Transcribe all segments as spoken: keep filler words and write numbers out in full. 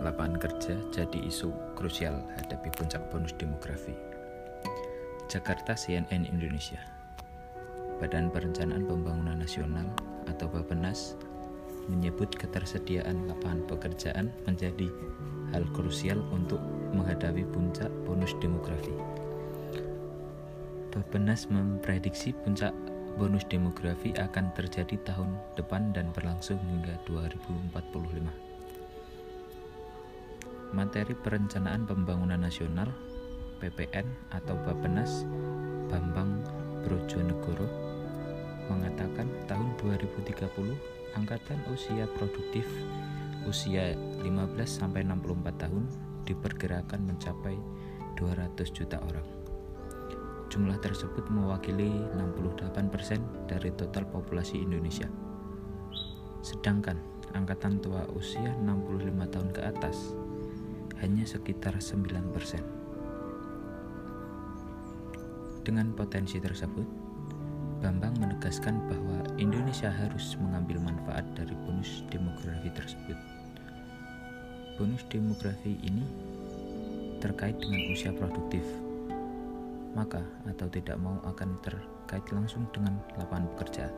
lapangan kerja jadi isu krusial hadapi puncak bonus demografi. Jakarta, C N N Indonesia. Badan Perencanaan Pembangunan Nasional atau Bappenas menyebut ketersediaan lapangan pekerjaan menjadi hal krusial untuk menghadapi puncak bonus demografi. Bappenas memprediksi puncak bonus demografi akan terjadi tahun depan dan berlangsung hingga dua ribu empat puluh lima. Materi Perencanaan Pembangunan Nasional P P N atau Bappenas Bambang Brojonegoro mengatakan tahun dua ribu tiga puluh angkatan usia produktif usia lima belas sampai enam puluh empat tahun diperkirakan mencapai dua ratus juta orang. Jumlah tersebut mewakili enam puluh delapan persen dari total populasi Indonesia. Sedangkan angkatan tua usia enam puluh lima tahun ke atas hanya sekitar sembilan persen. Dengan potensi tersebut, Bambang menegaskan bahwa Indonesia harus mengambil manfaat dari bonus demografi tersebut. Bonus demografi ini terkait dengan usia produktif, maka atau tidak mau akan terkait langsung dengan lapangan pekerjaan.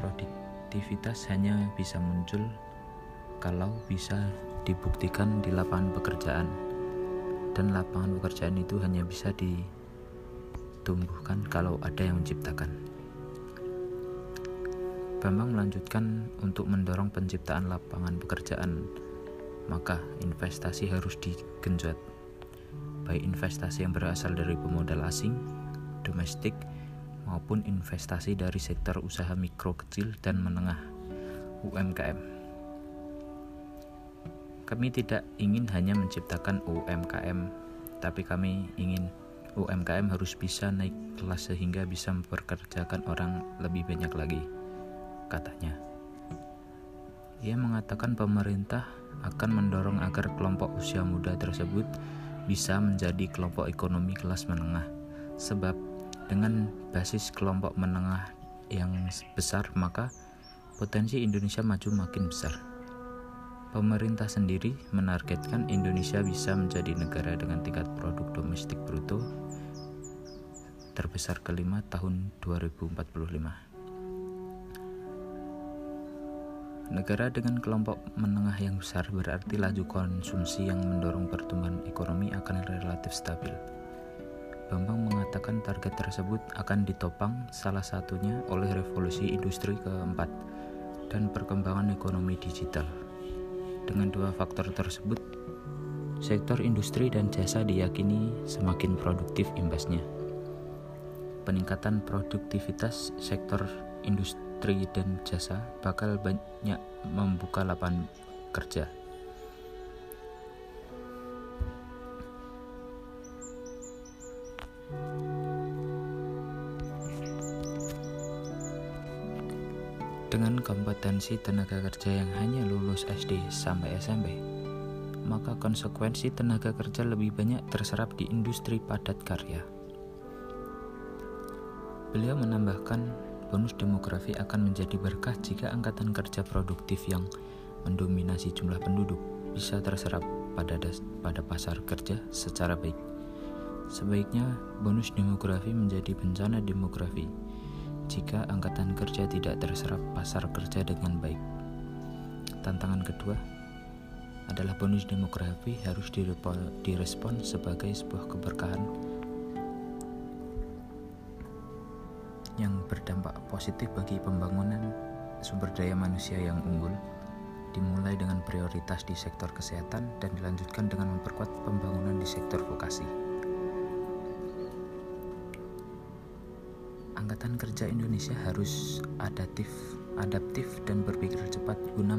Produktivitas hanya bisa muncul kalau bisa dibuktikan di lapangan pekerjaan, dan lapangan pekerjaan itu hanya bisa ditumbuhkan kalau ada yang menciptakan. Bambang melanjutkan untuk mendorong penciptaan lapangan pekerjaan, maka investasi harus digenjot, baik investasi yang berasal dari pemodal asing, domestik, maupun investasi dari sektor usaha mikro kecil dan menengah U M K M. Kami tidak ingin hanya menciptakan U M K M, tapi kami ingin U M K M harus bisa naik kelas sehingga bisa mempekerjakan orang lebih banyak lagi, katanya. Ia mengatakan pemerintah akan mendorong agar kelompok usia muda tersebut bisa menjadi kelompok ekonomi kelas menengah, sebab dengan basis kelompok menengah yang besar maka potensi Indonesia maju makin besar. Pemerintah sendiri menargetkan Indonesia bisa menjadi negara dengan tingkat produk domestik bruto terbesar kelima tahun dua ribu empat puluh lima. Negara dengan kelompok menengah yang besar berarti laju konsumsi yang mendorong pertumbuhan ekonomi akan relatif stabil. Bambang mengatakan target tersebut akan ditopang salah satunya oleh revolusi industri keempat dan perkembangan ekonomi digital. Dengan dua faktor tersebut, sektor industri dan jasa diyakini semakin produktif imbasnya. Peningkatan produktivitas sektor industri dan jasa bakal banyak membuka lapangan kerja. Dengan kompetensi tenaga kerja yang hanya lulus S D sampai S M P, maka konsekuensi tenaga kerja lebih banyak terserap di industri padat karya. Beliau menambahkan, bonus demografi akan menjadi berkah jika angkatan kerja produktif yang mendominasi jumlah penduduk bisa terserap pada das- pada pasar kerja secara baik. Sebaiknya, bonus demografi menjadi bencana demografi jika angkatan kerja tidak terserap pasar kerja dengan baik. Tantangan kedua adalah bonus demografi harus direspon sebagai sebuah keberkahan yang berdampak positif bagi pembangunan sumber daya manusia yang unggul, dimulai dengan prioritas di sektor kesehatan dan dilanjutkan dengan memperkuat pembangunan di sektor vokasi. Angkatan kerja Indonesia harus adaptif, adaptif dan berpikir cepat guna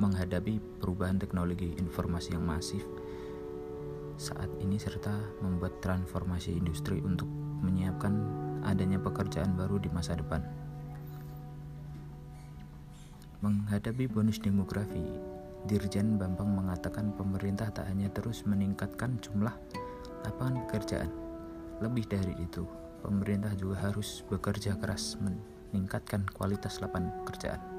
menghadapi perubahan teknologi informasi yang masif saat ini serta membuat transformasi industri untuk menyiapkan adanya pekerjaan baru di masa depan. Menghadapi bonus demografi, Dirjen Bambang mengatakan pemerintah tak hanya terus meningkatkan jumlah lapangan pekerjaan, lebih dari itu, pemerintah juga harus bekerja keras meningkatkan kualitas lapangan pekerjaan.